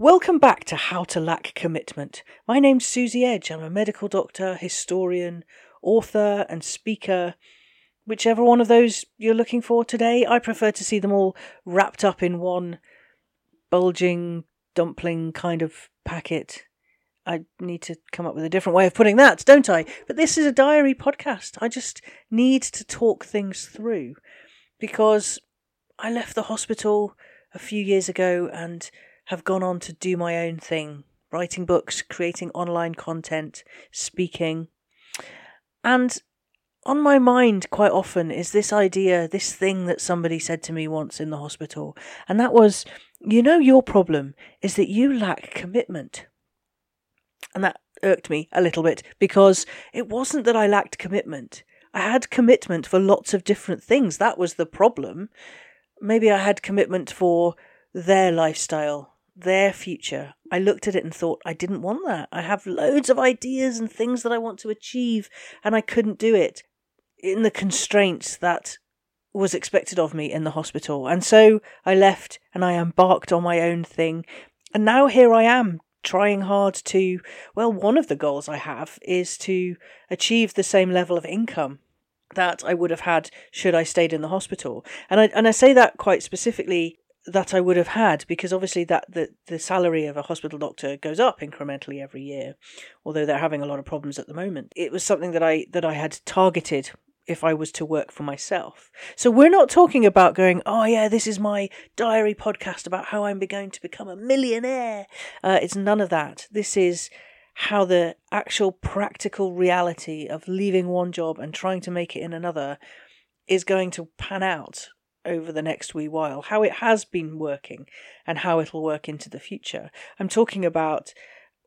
Welcome back to How To Lack Commitment. My name's Suzie Edge. I'm a medical doctor, historian, author and speaker. Whichever one of those you're looking for today, I prefer to see them all wrapped up in one bulging dumpling kind of packet. I need to come up with a different way of putting that, don't I? But this is a diary podcast. I just need to talk things through because I left the hospital a few years ago and have gone on to do my own thing, writing books, creating online content, speaking. And on my mind quite often is this idea, this thing that somebody said to me once in the hospital. And that was, you know, your problem is that you lack commitment. And that irked me a little bit because it wasn't that I lacked commitment. I had commitment for lots of different things. That was the problem. Maybe I had commitment for their lifestyle, their future. I looked at it and thought, I didn't want that. I have loads of ideas and things that I want to achieve, and I couldn't do it in the constraints that was expected of me in the hospital. And so I left and I embarked on my own thing. And now here I am trying hard to, well, one of the goals I have is to achieve the same level of income that I would have had should I stayed in the hospital. And I say that quite specifically that I would have had, because obviously that the salary of a hospital doctor goes up incrementally every year, although they're having a lot of problems at the moment. It was something that I had targeted if I was to work for myself. So we're not talking about going, oh yeah, this is my diary podcast about how I'm going to become a millionaire. It's none of that. This is how the actual practical reality of leaving one job and trying to make it in another is going to pan out over the next wee while, how it has been working and how it'll work into the future. I'm talking about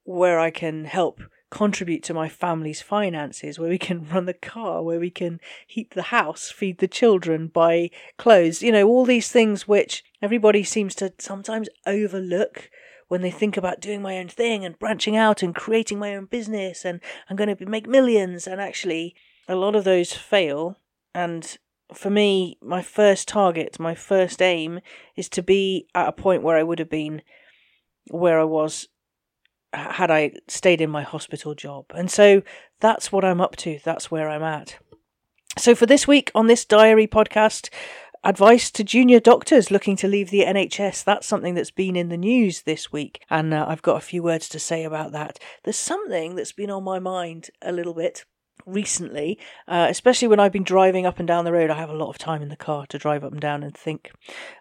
where I can help contribute to my family's finances, where we can run the car, where we can heat the house, feed the children, buy clothes, you know, all these things which everybody seems to sometimes overlook when they think about doing my own thing and branching out and creating my own business and I'm going to make millions. And actually, a lot of those fail. And for me, my first target, my first aim is to be at a point where I would have been where I was had I stayed in my hospital job. And so that's what I'm up to. That's where I'm at. So for this week on this diary podcast, advice to junior doctors looking to leave the NHS. That's something that's been in the news this week. And I've got a few words to say about that. There's something that's been on my mind a little bit recently, especially when I've been driving up and down the road. I have a lot of time in the car to drive up and down and think.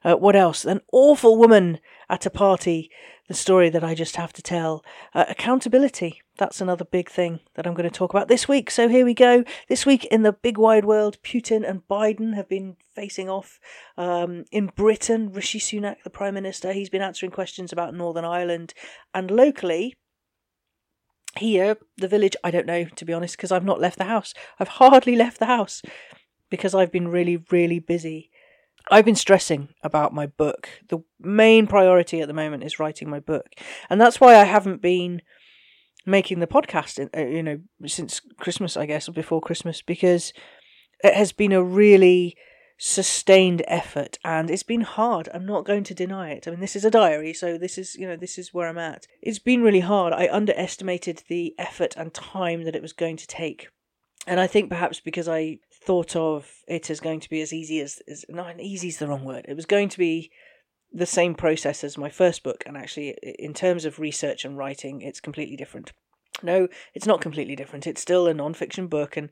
What else? An awful woman at a party, the story that I just have to tell. Accountability, that's another big thing that I'm going to talk about this week. So here we go. This week in the big wide world, Putin and Biden have been facing off. In Britain, Rishi Sunak, the Prime Minister, he's been answering questions about Northern Ireland. And locally, here, the village, I don't know, to be honest, because I've not left the house. I've hardly left the house because I've been really, really busy. I've been stressing about my book. The main priority at the moment is writing my book. And that's why I haven't been making the podcast, you know, since Christmas, I guess, or before Christmas, because it has been a really sustained effort and it's been hard. I'm not going to deny it. I mean, this is a diary, so this is, you know, this is where I'm at. It's been really hard. I underestimated the effort and time that it was going to take. And I think perhaps because I thought of it as going to be as easy as not easy is the wrong word. It was going to be the same process as my first book. And actually, in terms of research and writing, it's completely different. No, it's not completely different. It's still a non-fiction book. And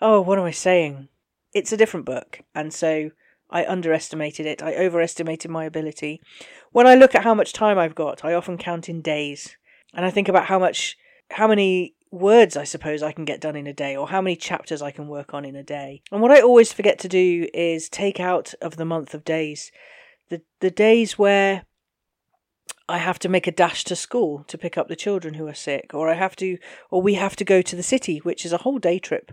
oh, what am I saying? It's a different book, and so I underestimated it. I overestimated my ability. When I look at how much time I've got, I often count in days, and I think about how many words I suppose I can get done in a day, or how many chapters I can work on in a day. And what I always forget to do is take out of the month of days the days where I have to make a dash to school to pick up the children who are sick, or we have to go to the city, which is a whole day trip,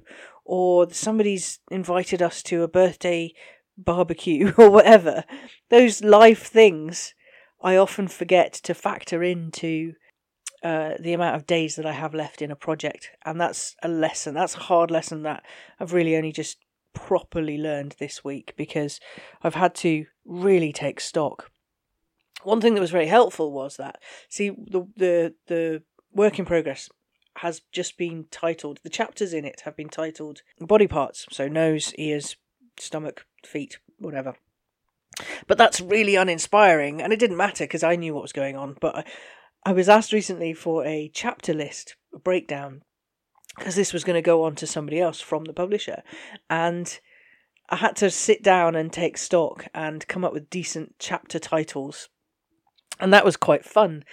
or somebody's invited us to a birthday barbecue or whatever. Those life things I often forget to factor into the amount of days that I have left in a project. And that's a lesson. That's a hard lesson that I've really only just properly learned this week because I've had to really take stock One thing that was very helpful was that, see, the work in progress has just been titled, the chapters in it have been titled body parts, so nose, ears, stomach, feet, whatever. But that's really uninspiring, and it didn't matter because I knew what was going on. But I was asked recently for a chapter list, a breakdown, because this was going to go on to somebody else from the publisher, and I had to sit down and take stock and come up with decent chapter titles, and that was quite fun.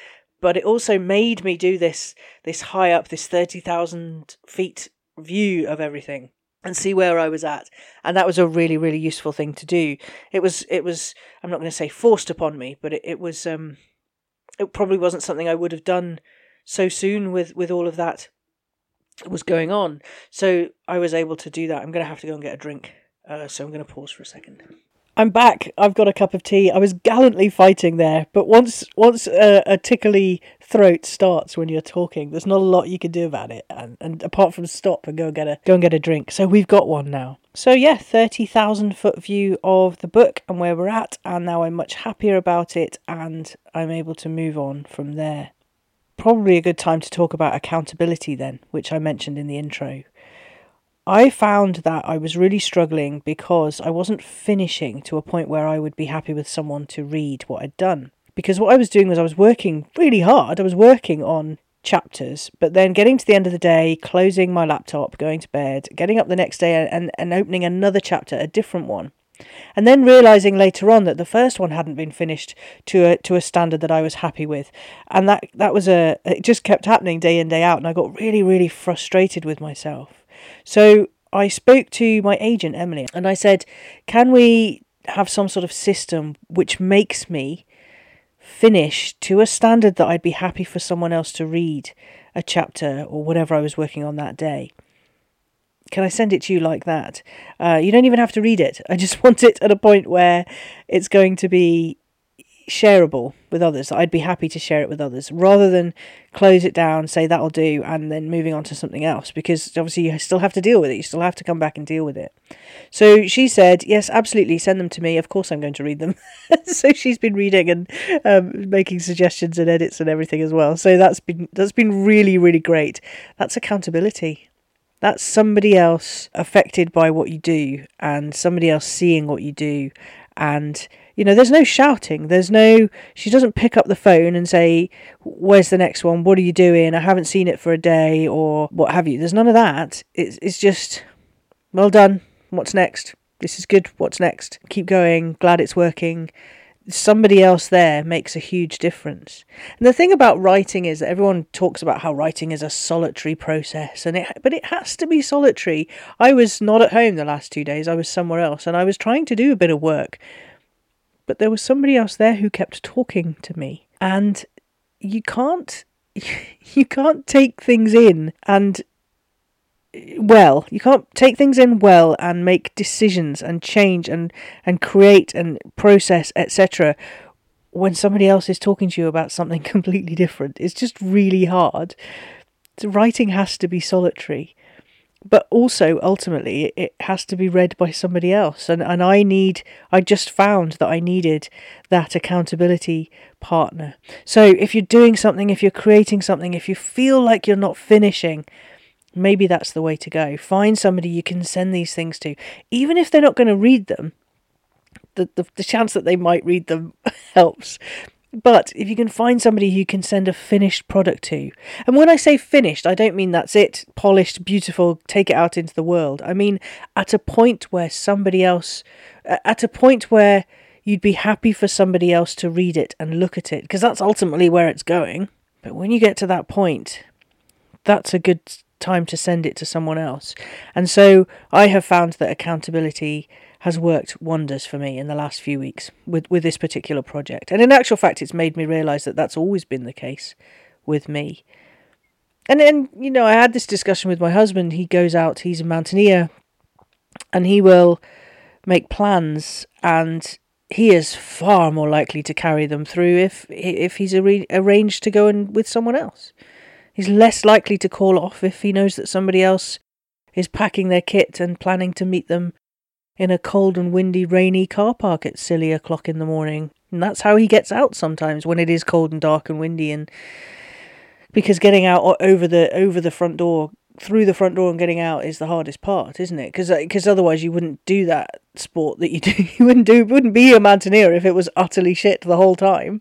But it also made me do this high up, this 30,000 feet view of everything and see where I was at. And that was a really, really useful thing to do. It was I'm not going to say forced upon me, but it was it probably wasn't something I would have done so soon with all of that was going on. So I was able to do that. I'm going to have to go and get a drink. So I'm going to pause for a second. I'm back. I've got a cup of tea. I was gallantly fighting there, but once a tickly throat starts when you're talking, there's not a lot you can do about it, and apart from stop and go and get a drink. So we've got one now. So yeah, 30,000 foot view of the book and where we're at, and now I'm much happier about it, and I'm able to move on from there. Probably a good time to talk about accountability then, which I mentioned in the intro. I found that I was really struggling because I wasn't finishing to a point where I would be happy with someone to read what I'd done. Because what I was doing was I was working really hard. I was working on chapters, but then getting to the end of the day, closing my laptop, going to bed, getting up the next day and opening another chapter, a different one. And then realising later on that the first one hadn't been finished to a standard that I was happy with. And that was it just kept happening day in, day out. And I got really, really frustrated with myself. So I spoke to my agent, Emily, and I said, can we have some sort of system which makes me finish to a standard that I'd be happy for someone else to read a chapter or whatever I was working on that day? Can I send it to you like that? You don't even have to read it. I just want it at a point where it's going to be shareable with others. I'd be happy to share it with others rather than close it down, say that'll do, and then moving on to something else, because obviously you still have to deal with it. You still have to come back and deal with it. So she said, yes, absolutely, send them to me. Of course I'm going to read them. So she's been reading and making suggestions and edits and everything as well. So that's been really, really great. That's accountability. That's somebody else affected by what you do and somebody else seeing what you do. And, you know, there's no shouting. She doesn't pick up the phone and say, where's the next one? What are you doing? I haven't seen it for a day or what have you. There's none of that. It's just, well done. What's next? This is good. What's next? Keep going. Glad it's working. Somebody else there makes a huge difference. And the thing about writing is that everyone talks about how writing is a solitary process, but it has to be solitary. I was not at home the last 2 days. I was somewhere else and I was trying to do a bit of work, but there was somebody else there who kept talking to me, and you can't take things in well and make decisions and change and create and process, etc., when somebody else is talking to you about something completely different. It's just really hard. So writing has to be solitary, but also ultimately it has to be read by somebody else. And I just found that I needed that accountability partner. So if you're doing something, if you're creating something, if you feel like you're not finishing, maybe that's the way to go. Find somebody you can send these things to. Even if they're not going to read them, the chance that they might read them helps. But if you can find somebody who you can send a finished product to, and when I say finished, I don't mean that's it, polished, beautiful, take it out into the world. I mean at a point where you'd be happy for somebody else to read it and look at it, because that's ultimately where it's going. But when you get to that point, that's a good time to send it to someone else. And so I have found that accountability has worked wonders for me in the last few weeks with this particular project. And in actual fact, it's made me realise that that's always been the case with me. And then, you know, I had this discussion with my husband. He goes out, he's a mountaineer, and he will make plans, and he is far more likely to carry them through if he's arranged to go in with someone else. He's less likely to call off if he knows that somebody else is packing their kit and planning to meet them in a cold and windy, rainy car park at silly o'clock in the morning. And that's how he gets out sometimes when it is cold and dark and windy. And because getting out over the front door, through the front door and getting out is the hardest part, isn't it? Because otherwise you wouldn't do that sport that you do. You wouldn't be a mountaineer if it was utterly shit the whole time.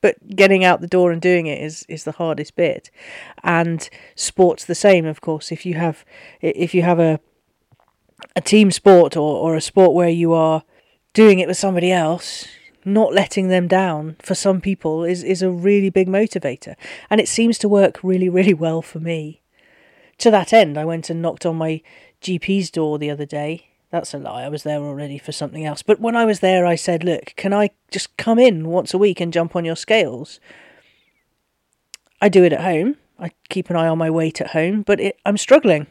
But getting out the door and doing it is the hardest bit. And sports the same, of course. If you have a team sport or a sport where you are doing it with somebody else, not letting them down for some people is a really big motivator. And it seems to work really, really well for me. To that end, I went and knocked on my GP's door the other day. That's a lie, I was there already for something else. But when I was there, I said, look, can I just come in once a week and jump on your scales? I do it at home. I keep an eye on my weight at home, but I'm struggling.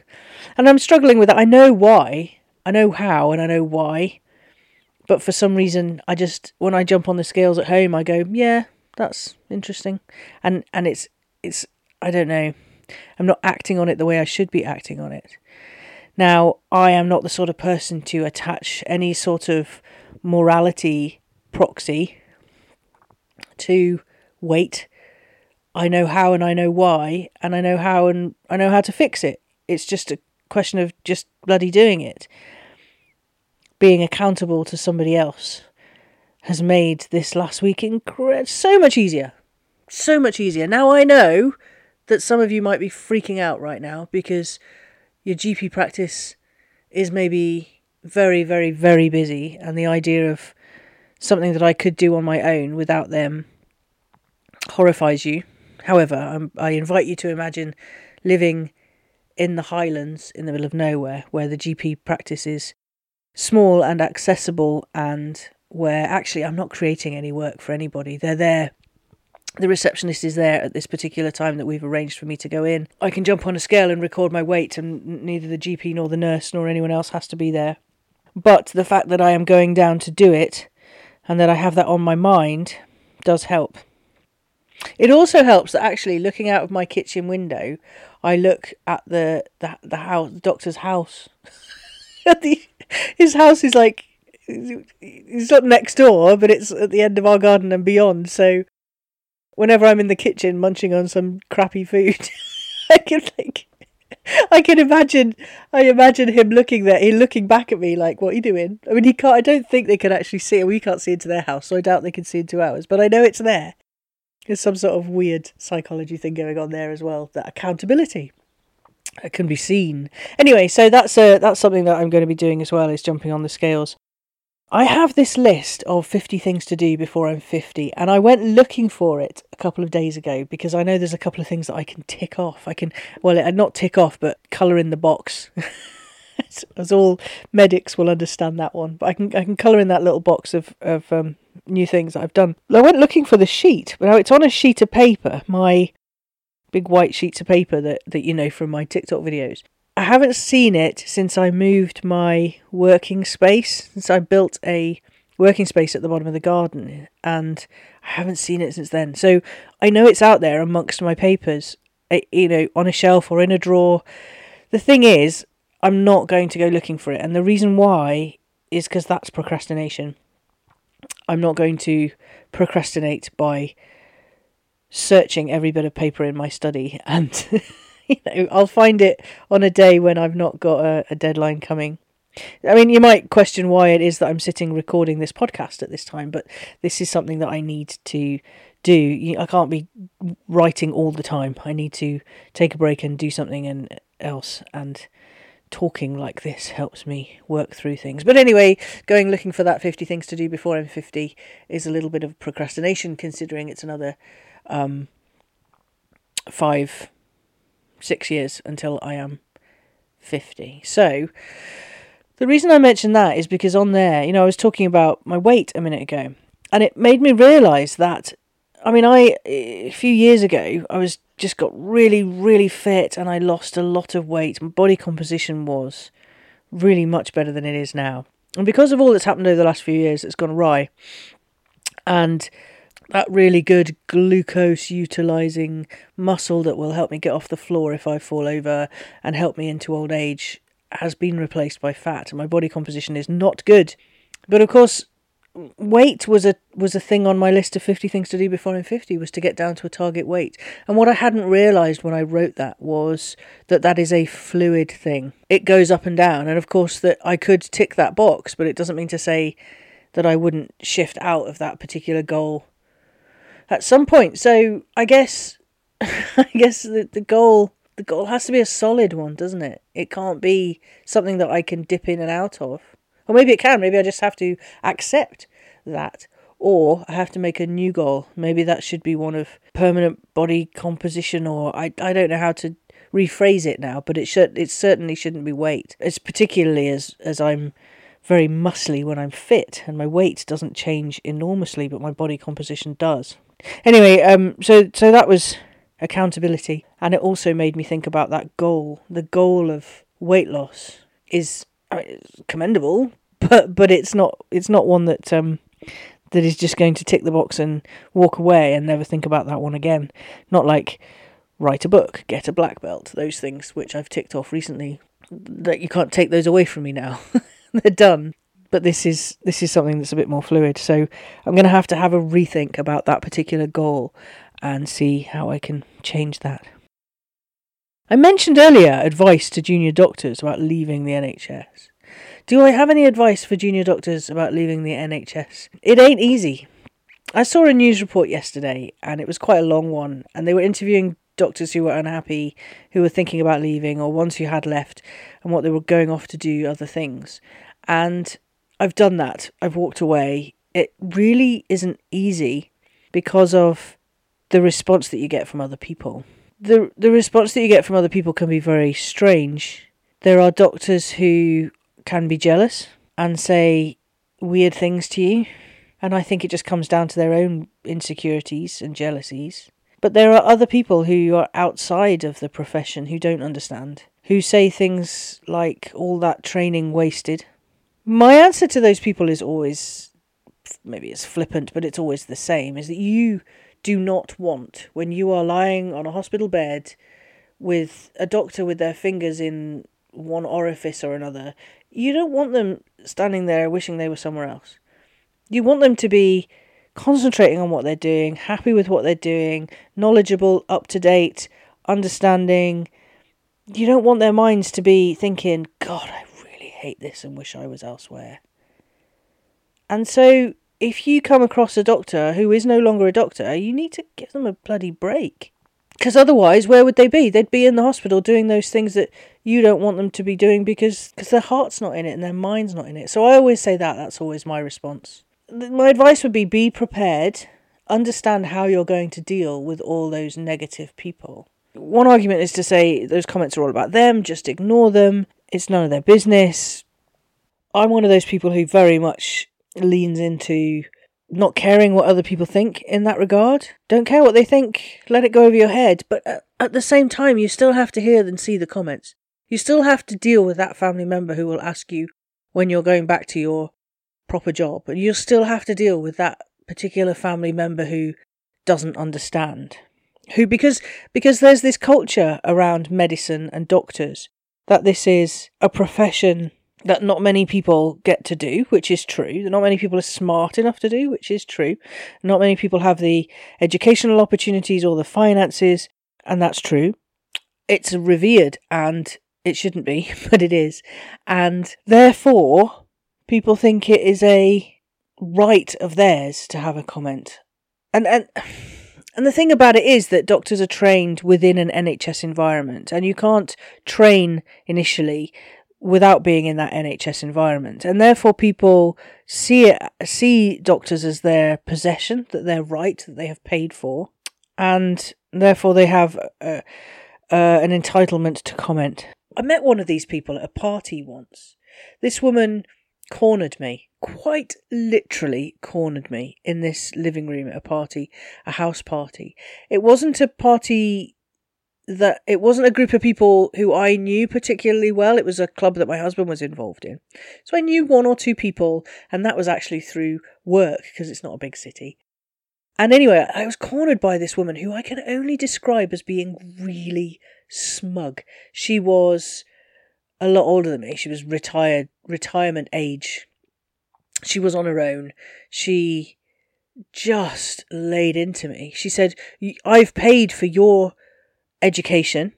And I'm struggling with it. I know why. I know how and I know why. But for some reason, when I jump on the scales at home, I go, yeah, that's interesting. And it's I don't know. I'm not acting on it the way I should be acting on it. Now, I am not the sort of person to attach any sort of morality proxy to weight. I know how and I know why, and I know how and I know how to fix it. It's just a question of just bloody doing it. Being accountable to somebody else has made this last week so much easier. So much easier. Now I know that some of you might be freaking out right now because your GP practice is maybe very, very, very busy, and the idea of something that I could do on my own without them horrifies you. However, I invite you to imagine living in the Highlands in the middle of nowhere where the GP practice is small and accessible and where actually I'm not creating any work for anybody. They're there. The receptionist is there at this particular time that we've arranged for me to go in. I can jump on a scale and record my weight, and neither the GP nor the nurse nor anyone else has to be there. But the fact that I am going down to do it and that I have that on my mind does help. It also helps that actually looking out of my kitchen window, I look at the house, the doctor's house. His house is like, it's not next door, but it's at the end of our garden and beyond, so whenever I'm in the kitchen munching on some crappy food, I imagine him looking there, he looking back at me like, what are you doing? I mean, I don't think they can actually see it. We can't see into their house, so I doubt they can see into ours, but I know it's there. There's some sort of weird psychology thing going on there as well, that accountability can be seen. Anyway, so that's something that I'm going to be doing as well, is jumping on the scales. I have this list of 50 things to do before I'm 50, and I went looking for it a couple of days ago because I know there's a couple of things that I can tick off. I can, well, not tick off, but colour in the box. As all medics will understand that one, but I can colour in that little box of new things that I've done. I went looking for the sheet. Now it's on a sheet of paper, my big white sheets of paper that you know from my TikTok videos. I haven't seen it since I moved my working space, since I built a working space at the bottom of the garden, and I haven't seen it since then. So I know it's out there amongst my papers, you know, on a shelf or in a drawer. The thing is, I'm not going to go looking for it, and the reason why is because that's procrastination. I'm not going to procrastinate by searching every bit of paper in my study and... You know, I'll find it on a day when I've not got a deadline coming. I mean, you might question why it is that I'm sitting recording this podcast at this time, but this is something that I need to do. I can't be writing all the time. I need to take a break and do something else, and talking like this helps me work through things. But anyway, going looking for that 50 things to do before I'm 50 is a little bit of procrastination, considering it's another 5-6 years until I am 50. So the reason I mentioned that is because on there, you know, I was talking about my weight a minute ago, and it made me realise that, I mean, a few years ago, I was just got really, really fit and I lost a lot of weight. My body composition was really much better than it is now. And because of all that's happened over the last few years, it's gone awry. And that really good glucose-utilising muscle that will help me get off the floor if I fall over and help me into old age has been replaced by fat, and my body composition is not good. But of course, weight was a thing on my list of 50 things to do before I'm 50, was to get down to a target weight. And what I hadn't realised when I wrote that was that that is a fluid thing. It goes up and down. And of course that I could tick that box, but it doesn't mean to say that I wouldn't shift out of that particular goal at some point. So I guess the goal has to be a solid one, doesn't it? It can't be something that I can dip in and out of. Or maybe it can. Maybe I just have to accept that. Or I have to make a new goal. Maybe that should be one of permanent body composition, or I don't know how to rephrase it now, but it certainly shouldn't be weight. It's particularly as I'm very muscly when I'm fit, and my weight doesn't change enormously, but my body composition does. Anyway, so that was accountability. And it also made me think about that goal. The goal of weight loss is... I mean, it's commendable, but it's not one that that is just going to tick the box and walk away and never think about that one again. Not like write a book, get a black belt, those things which I've ticked off recently. That you can't take those away from me now. They're done. But this is something that's a bit more fluid. So I'm going to have a rethink about that particular goal and see how I can change that. I mentioned earlier advice to junior doctors about leaving the NHS. Do I have any advice for junior doctors about leaving the NHS? It ain't easy. I saw a news report yesterday, and it was quite a long one, and they were interviewing doctors who were unhappy, who were thinking about leaving, or ones who had left, and what they were going off to do other things. And I've done that. I've walked away. It really isn't easy because of the response that you get from other people. The response that you get from other people can be very strange. There are doctors who can be jealous and say weird things to you. And I think it just comes down to their own insecurities and jealousies. But there are other people who are outside of the profession who don't understand, who say things like, all that training wasted. My answer to those people is always, maybe it's flippant, but it's always the same, is that you... do not want, when you are lying on a hospital bed with a doctor with their fingers in one orifice or another, you don't want them standing there wishing they were somewhere else. You want them to be concentrating on what they're doing, happy with what they're doing, knowledgeable, up to date, understanding. You don't want their minds to be thinking, God, I really hate this and wish I was elsewhere. And so... if you come across a doctor who is no longer a doctor, you need to give them a bloody break. Because otherwise, where would they be? They'd be in the hospital doing those things that you don't want them to be doing because their heart's not in it and their mind's not in it. So I always say that. That's always my response. My advice would be prepared. Understand how you're going to deal with all those negative people. One argument is to say those comments are all about them. Just ignore them. It's none of their business. I'm one of those people who very much... leans into not caring what other people think in that regard. Don't care what they think, let it go over your head. But at the same time, you still have to hear and see the comments. You still have to deal with that family member who will ask you when you're going back to your proper job. And you'll still have to deal with that particular family member who doesn't understand. Who, because there's this culture around medicine and doctors that this is a profession that not many people get to do, which is true. That not many people are smart enough to do, which is true. Not many people have the educational opportunities or the finances, and that's true. It's revered, and it shouldn't be, but it is. And therefore, people think it is a right of theirs to have a comment. And the thing about it is that doctors are trained within an NHS environment, and you can't train initially without being in that NHS environment. And therefore people see doctors as their possession, that they're right, that they have paid for. And therefore they have an entitlement to comment. I met one of these people at a party once. This woman cornered me, quite literally cornered me in this living room at a party, a house party. It wasn't a party... that it wasn't a group of people who I knew particularly well. It was a club that my husband was involved in. So I knew one or two people, and that was actually through work because it's not a big city. And anyway, I was cornered by this woman who I can only describe as being really smug. She was a lot older than me. She was retirement age. She was on her own. She just laid into me. She said, I've paid for your education,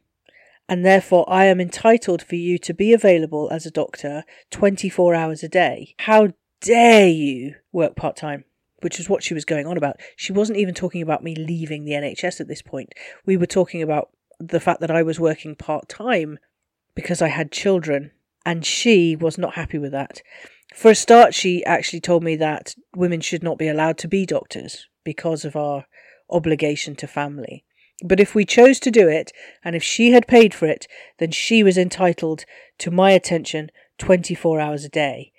and therefore I am entitled for you to be available as a doctor 24 hours a day. How dare you work part-time? Which is what she was going on about. She wasn't even talking about me leaving the NHS at this point. We were talking about the fact that I was working part-time because I had children, and she was not happy with that. For a start, she actually told me that women should not be allowed to be doctors because of our obligation to family. But if we chose to do it, and if she had paid for it, then she was entitled to my attention 24 hours a day.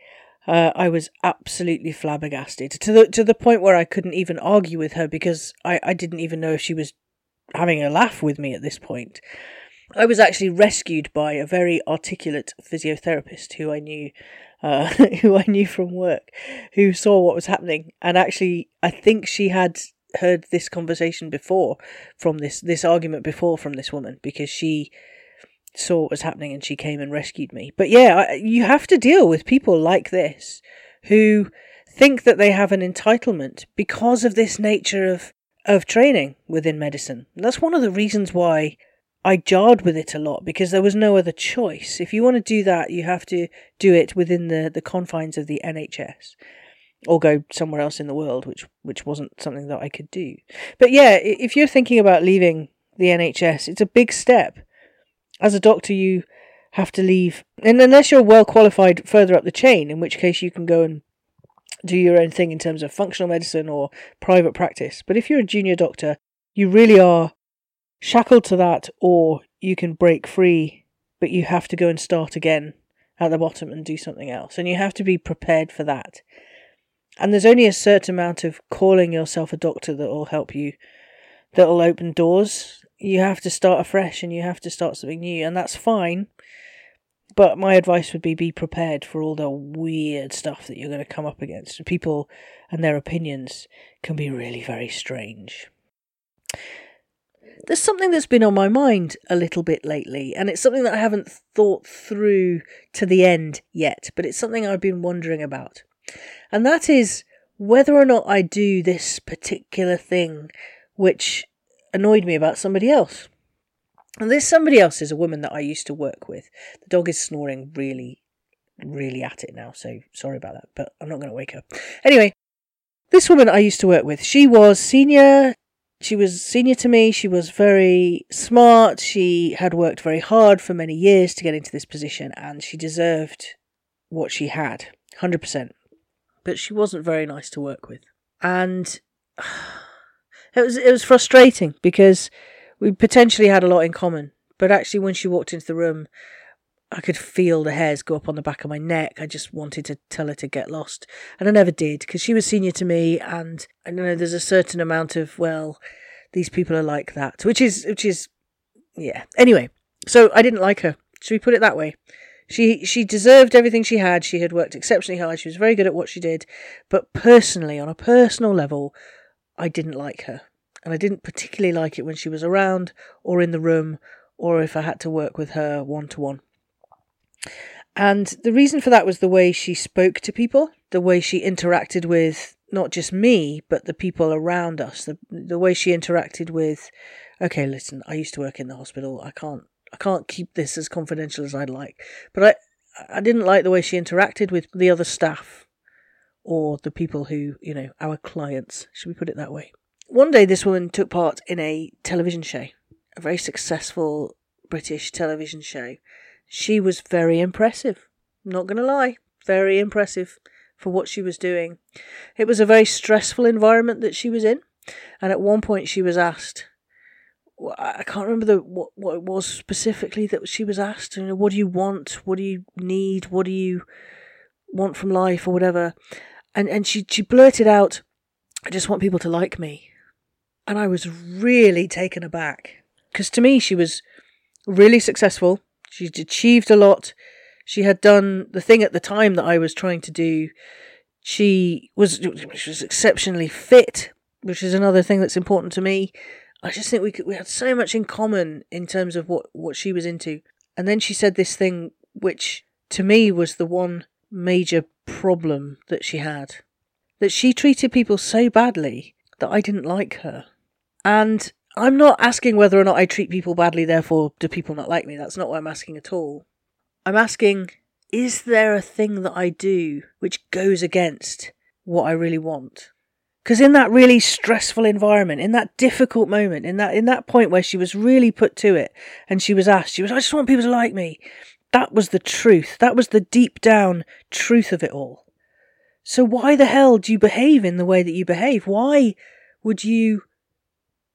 I was absolutely flabbergasted to the point where I couldn't even argue with her, because I didn't even know if she was having a laugh with me at this point. I was actually rescued by a very articulate physiotherapist who I knew from work, who saw what was happening, and actually I think she had heard this conversation before from this argument before from this woman, because she saw what was happening and she came and rescued me. But yeah, you have to deal with people like this who think that they have an entitlement because of this nature of training within medicine. And that's one of the reasons why I jarred with it a lot, because there was no other choice. If you want to do that, you have to do it within the confines of the NHS, or go somewhere else in the world, which wasn't something that I could do. But yeah, if you're thinking about leaving the NHS, it's a big step. As a doctor, you have to leave, and unless you're well qualified further up the chain, in which case you can go and do your own thing in terms of functional medicine or private practice. But if you're a junior doctor, you really are shackled to that, or you can break free, but you have to go and start again at the bottom and do something else. And you have to be prepared for that. And there's only a certain amount of calling yourself a doctor that will help you, that will open doors. You have to start afresh, and you have to start something new, and that's fine. But my advice would be prepared for all the weird stuff that you're going to come up against. People and their opinions can be really very strange. There's something that's been on my mind a little bit lately, and it's something that I haven't thought through to the end yet, but it's something I've been wondering about. And that is whether or not I do this particular thing which annoyed me about somebody else. And this somebody else is a woman that I used to work with. The dog is snoring really, really at it now, so sorry about that, but I'm not going to wake her. Anyway, this woman I used to work with, she was senior to me, she was very smart, she had worked very hard for many years to get into this position, and she deserved what she had, 100%. But she wasn't very nice to work with. And It was frustrating, because we potentially had a lot in common, but actually when she walked into the room, I could feel the hairs go up on the back of my neck. I just wanted to tell her to get lost, and I never did, because she was senior to me, and I know there's a certain amount of, well, these people are like that, which is, yeah. Anyway, so I didn't like her. Should we put it that way? She deserved everything she had. She had worked exceptionally hard. She was very good at what she did, but personally, on a personal level, I didn't like her, and I didn't particularly like it when she was around or in the room, or if I had to work with her one-to-one. And the reason for that was the way she spoke to people, the way she interacted with not just me, but the people around us, the way she interacted with, okay, listen, I used to work in the hospital, I can't keep this as confidential as I'd like, but I didn't like the way she interacted with the other staff, or the people who, you know, our clients, should we put it that way? One day this woman took part in a television show, a very successful British television show. She was very impressive, not going to lie, very impressive for what she was doing. It was a very stressful environment that she was in, and at one point she was asked, I can't remember what it was specifically that she was asked, you know, what do you want, what do you need, what do you want from life, or whatever. And she blurted out, I just want people to like me. And I was really taken aback, because to me she was really successful. She'd achieved a lot. She had done the thing at the time that I was trying to do. She was exceptionally fit, which is another thing that's important to me. I just think we had so much in common in terms of what she was into. And then she said this thing, which to me was the one major problem that she had. That she treated people so badly that I didn't like her. And I'm not asking whether or not I treat people badly, therefore do people not like me. That's not what I'm asking at all. I'm asking, is there a thing that I do which goes against what I really want? Because in that really stressful environment, in that difficult moment, in that point where she was really put to it and she was asked, she was, I just want people to like me. That was the truth. That was the deep down truth of it all. So why the hell do you behave in the way that you behave? Why would you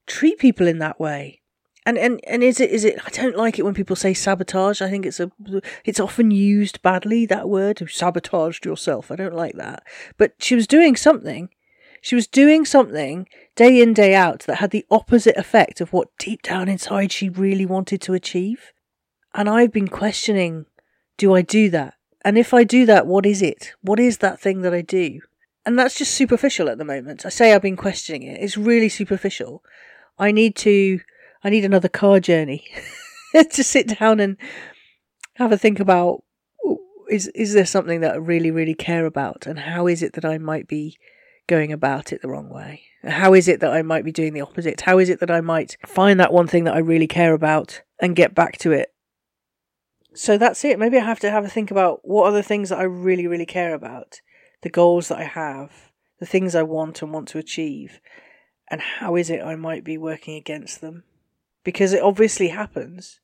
treat people in that way? And is it, I don't like it when people say sabotage. I think it's often used badly, that word, you sabotaged yourself. I don't like that. But she was doing something. She was doing something day in, day out that had the opposite effect of what deep down inside she really wanted to achieve. And I've been questioning, do I do that? And if I do that, what is it? What is that thing that I do? And that's just superficial at the moment. I say I've been questioning it. It's really superficial. I need another car journey to sit down and have a think about, is there something that I really, really care about? And how is it that I might be going about it the wrong way? How is it that I might be doing the opposite? How is it that I might find that one thing that I really care about and get back to it? So that's it. Maybe I have to have a think about what are the things that I really, really care about, the goals that I have, the things I want and want to achieve, and how is it I might be working against them? Because it obviously happens.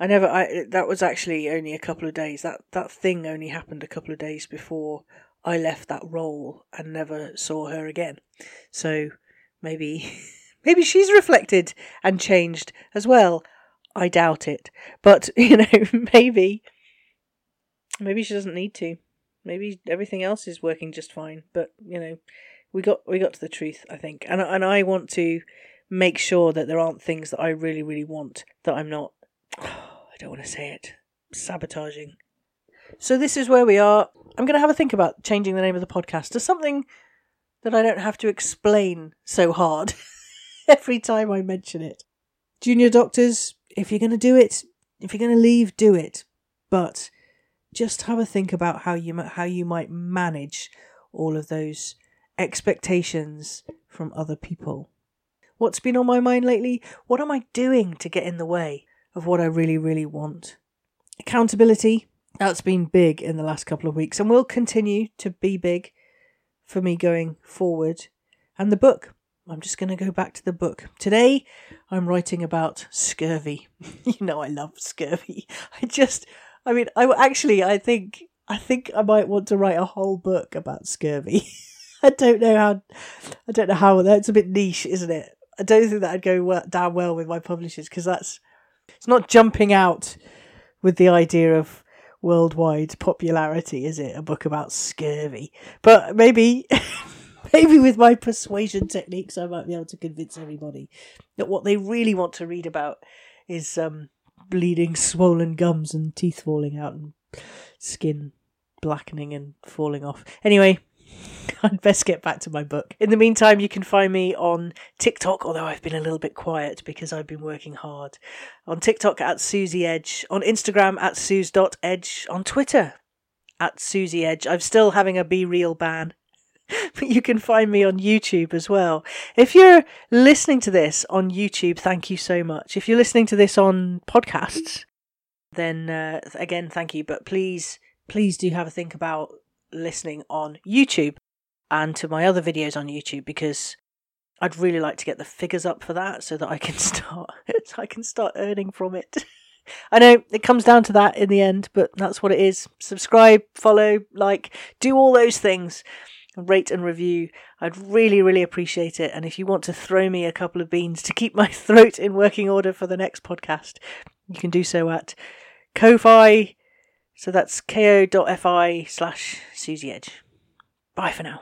That was actually only a couple of days. That thing only happened a couple of days before I left that role and never saw her again. So maybe she's reflected and changed as well. I doubt it. But, maybe she doesn't need to. Maybe everything else is working just fine. But, we got to the truth, I think. And I want to make sure that there aren't things that I really, really want that I'm not, I don't want to say it, sabotaging. So this is where we are. I'm going to have a think about changing the name of the podcast to something that I don't have to explain so hard every time I mention it. Junior doctors, if you're going to do it, if you're going to leave, do it. But just have a think about how you might manage all of those expectations from other people. What's been on my mind lately? What am I doing to get in the way of what I really, really want? Accountability. That's been big in the last couple of weeks and will continue to be big for me going forward. And the book. I'm just going to go back to the book. Today, I'm writing about scurvy. I love scurvy. I think I might want to write a whole book about scurvy. I don't know how, that's a bit niche, isn't it? I don't think that'd go down well with my publishers because it's not jumping out with the idea of worldwide popularity, is it? A book about scurvy. But maybe with my persuasion techniques I might be able to convince everybody that what they really want to read about is bleeding, swollen gums and teeth falling out and skin blackening and falling off. Anyway, I'd best get back to my book. In the meantime, you can find me on TikTok, although I've been a little bit quiet because I've been working hard. On TikTok at Suzie Edge, on Instagram at Suze.edge, on Twitter at Suzie Edge. I'm still having a Be Real ban, but you can find me on YouTube as well. If you're listening to this on YouTube, thank you so much. If you're listening to this on podcasts, then again, thank you. But please do have a think about listening on YouTube and to my other videos on YouTube, because I'd really like to get the figures up for that so that I can start earning from it. I know it comes down to that in the end, but that's what it is. Subscribe, follow, like, do all those things. Rate and review. I'd really, really appreciate it. And if you want to throw me a couple of beans to keep my throat in working order for the next podcast, you can do so at ko-fi. So that's ko.fi/Suzie Edge. Bye for now.